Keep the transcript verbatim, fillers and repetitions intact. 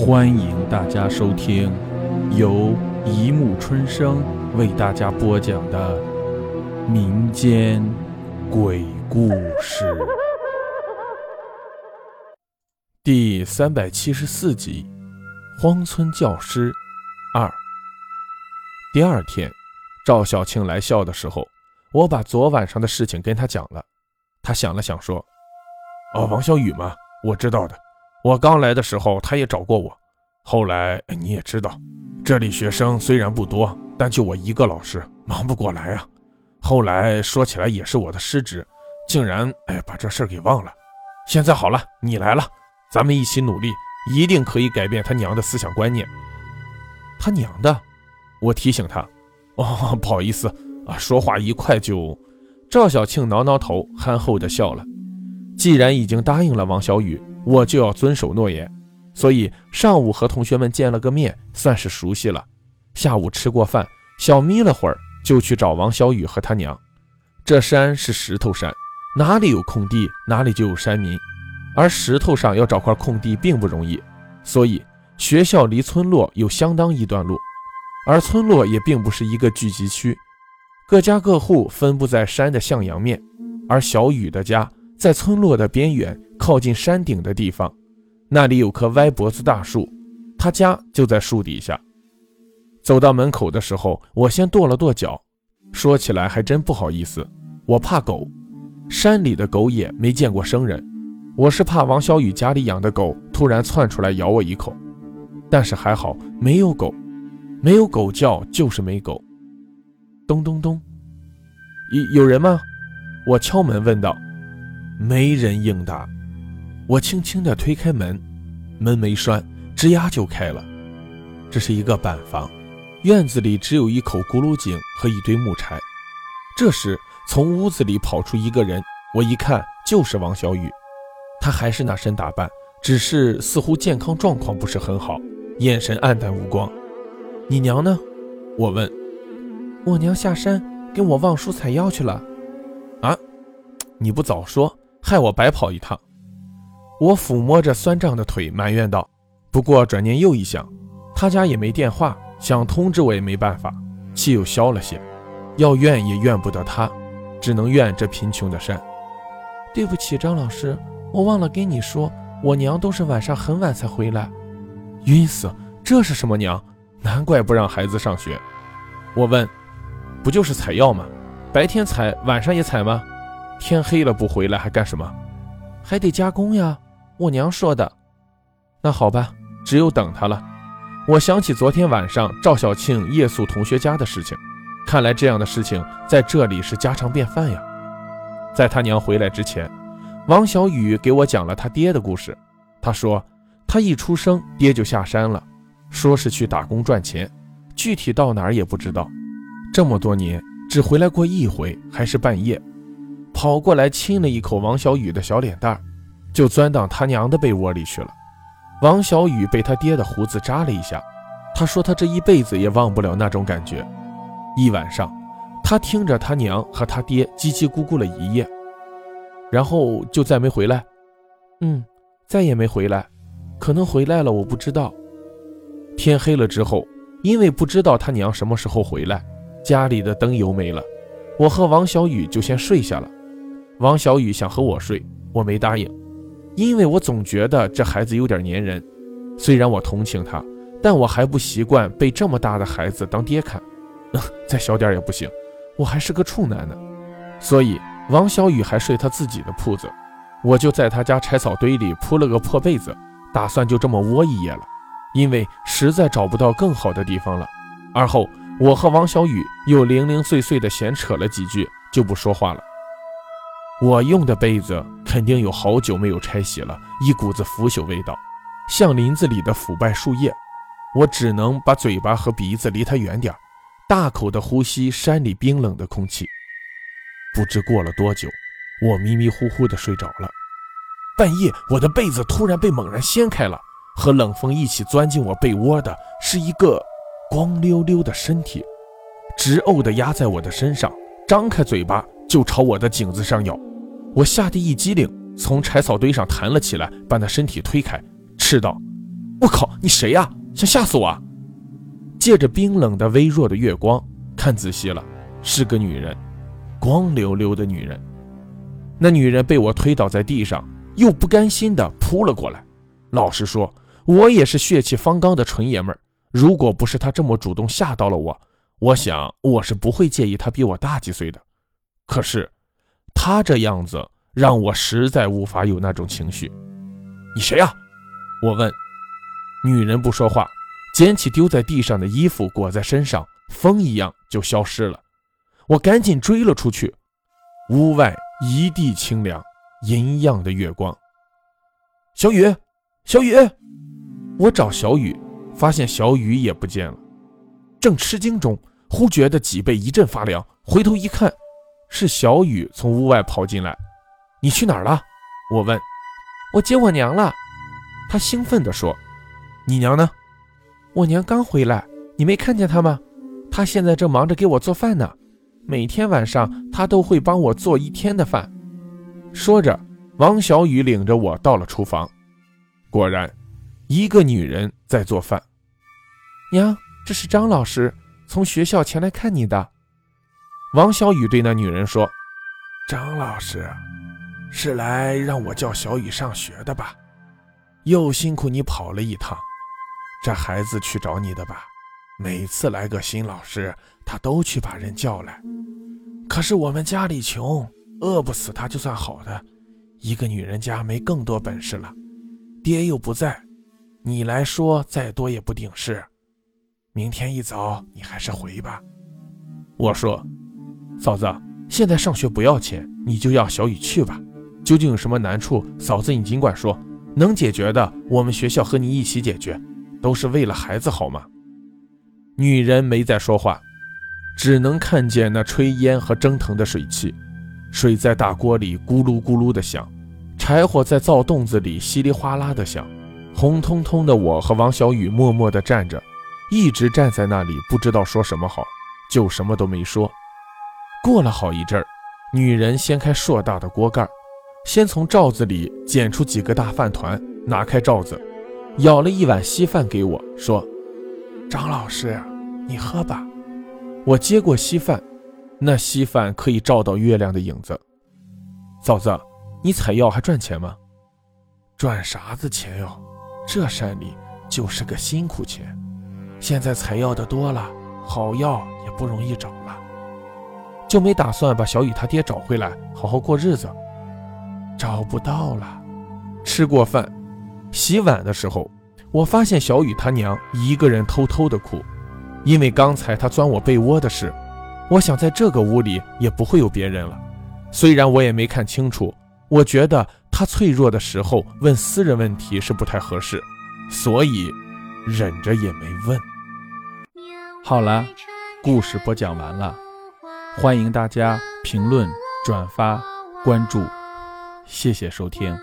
欢迎大家收听由一木春生为大家播讲的民间鬼故事第三百七十四集《荒村教师二》。第二天，赵小庆来校的时候，我把昨晚上的事情跟他讲了。他想了想说：“哦，王小雨嘛，我知道的。我刚来的时候他也找过我，后来你也知道，这里学生虽然不多，但就我一个老师，忙不过来啊。后来说起来也是我的失职，竟然哎把这事给忘了。现在好了，你来了，咱们一起努力，一定可以改变他娘的思想观念。”他娘的？我提醒他。哦，不好意思啊，说话一快就……赵小庆挠挠头，憨厚地笑了。既然已经答应了王小雨，我就要遵守诺言，所以上午和同学们见了个面，算是熟悉了。下午吃过饭，小眯了会儿，就去找王小雨和他娘。这山是石头山，哪里有空地，哪里就有山民，而石头上要找块空地并不容易，所以学校离村落有相当一段路，而村落也并不是一个聚集区，各家各户分布在山的向阳面，而小雨的家在村落的边缘，靠近山顶的地方，那里有棵歪脖子大树，他家就在树底下。走到门口的时候，我先跺了跺脚，说起来还真不好意思，我怕狗，山里的狗也没见过生人，我是怕王小雨家里养的狗突然窜出来咬我一口，但是还好没有狗，没有狗叫就是没狗。咚咚咚，有人吗？我敲门问道。没人应答。我轻轻地推开门，门没栓，吱呀就开了。这是一个板房，院子里只有一口咕噜井和一堆木柴。这时从屋子里跑出一个人，我一看就是王小雨。他还是那身打扮，只是似乎健康状况不是很好，眼神暗淡无光。“你娘呢？”我问。“我娘下山跟我望叔采药去了。”“啊，你不早说，害我白跑一趟。”我抚摸着酸胀的腿埋怨道。不过转念又一想，他家也没电话，想通知我也没办法，气又消了些，要怨也怨不得他，只能怨这贫穷的山。“对不起张老师，我忘了跟你说，我娘都是晚上很晚才回来。”“晕死，这是什么娘？难怪不让孩子上学。”我问。“不就是采药吗？白天采，晚上也采吗？天黑了不回来还干什么？”“还得加工呀，我娘说的。”“那好吧，只有等他了。”我想起昨天晚上赵小庆夜宿同学家的事情，看来这样的事情在这里是家常便饭呀。在他娘回来之前，王小雨给我讲了他爹的故事。他说他一出生爹就下山了，说是去打工赚钱，具体到哪儿也不知道，这么多年只回来过一回，还是半夜跑过来亲了一口王小雨的小脸蛋，就钻到他娘的被窝里去了。王小雨被他爹的胡子扎了一下，他说他这一辈子也忘不了那种感觉。一晚上他听着他娘和他爹叽叽咕咕了一夜，然后就再没回来。“嗯，再也没回来，可能回来了我不知道。”天黑了之后，因为不知道他娘什么时候回来，家里的灯油没了，我和王小雨就先睡下了。王小雨想和我睡，我没答应，因为我总觉得这孩子有点粘人，虽然我同情他，但我还不习惯被这么大的孩子当爹看。呃、再小点也不行，我还是个处男呢。所以王小雨还睡他自己的铺子，我就在他家柴草堆里铺了个破被子，打算就这么窝一夜了，因为实在找不到更好的地方了。而后我和王小雨又零零碎碎的闲扯了几句，就不说话了。我用的被子肯定有好久没有拆洗了，一股子腐朽味道，像林子里的腐败树叶。我只能把嘴巴和鼻子离它远点，大口的呼吸山里冰冷的空气。不知过了多久，我迷迷糊糊的睡着了。半夜我的被子突然被猛然掀开了，和冷风一起钻进我被窝的是一个光溜溜的身体，直呕的压在我的身上，张开嘴巴就朝我的颈子上咬。我吓得一激灵，从柴草堆上弹了起来，把那身体推开，斥道：“我靠，你谁呀、啊？想吓死我啊！借着冰冷的微弱的月光，看仔细了，是个女人，光溜溜的女人。那女人被我推倒在地上，又不甘心地扑了过来。老实说，我也是血气方刚的纯爷们儿，如果不是她这么主动吓到了我，我想我是不会介意她比我大几岁的。可是她这样子让我实在无法有那种情绪。你谁啊？我问。女人不说话，捡起丢在地上的衣服裹在身上，风一样就消失了。我赶紧追了出去，屋外一地清凉，银样的月光。小雨，小雨！我找小雨，发现小雨也不见了。正吃惊中，忽觉得脊背一阵发凉，回头一看，是小雨从屋外跑进来。你去哪儿了？我问。我接我娘了，她兴奋地说。你娘呢？我娘刚回来，你没看见她吗？她现在正忙着给我做饭呢，每天晚上她都会帮我做一天的饭。说着，王小雨领着我到了厨房，果然一个女人在做饭。娘，这是张老师，从学校前来看你的。王小雨对那女人说。张老师是来让我叫小雨上学的吧？又辛苦你跑了一趟，这孩子去找你的吧？每次来个新老师，他都去把人叫来。可是我们家里穷，饿不死他就算好的，一个女人家没更多本事了，爹又不在，你来说再多也不顶事。明天一早你还是回吧。我说，嫂子，现在上学不要钱，你就要小雨去吧。究竟有什么难处，嫂子你尽管说，能解决的我们学校和你一起解决，都是为了孩子好吗？女人没再说话，只能看见那炊烟和蒸腾的水汽，水在大锅里咕噜咕噜的响，柴火在灶洞子里稀里哗啦的响。红彤彤的我和王小雨默默地站着，一直站在那里，不知道说什么好，就什么都没说。过了好一阵儿，女人掀开硕大的锅盖，先从罩子里捡出几个大饭团，拿开罩子，舀了一碗稀饭给我，说：“张老师，你喝吧。”我接过稀饭，那稀饭可以照到月亮的影子。嫂子，你采药还赚钱吗？赚啥子钱哟？这山里就是个辛苦钱。现在采药的多了，好药也不容易找了。就没打算把小雨他爹找回来，好好过日子。找不到了。吃过饭，洗碗的时候，我发现小雨他娘一个人偷偷的哭，因为刚才她钻我被窝的事，我想在这个屋里也不会有别人了。虽然我也没看清楚，我觉得她脆弱的时候问私人问题是不太合适，所以忍着也没问。好了，故事播讲完了，欢迎大家评论、转发、关注，谢谢收听。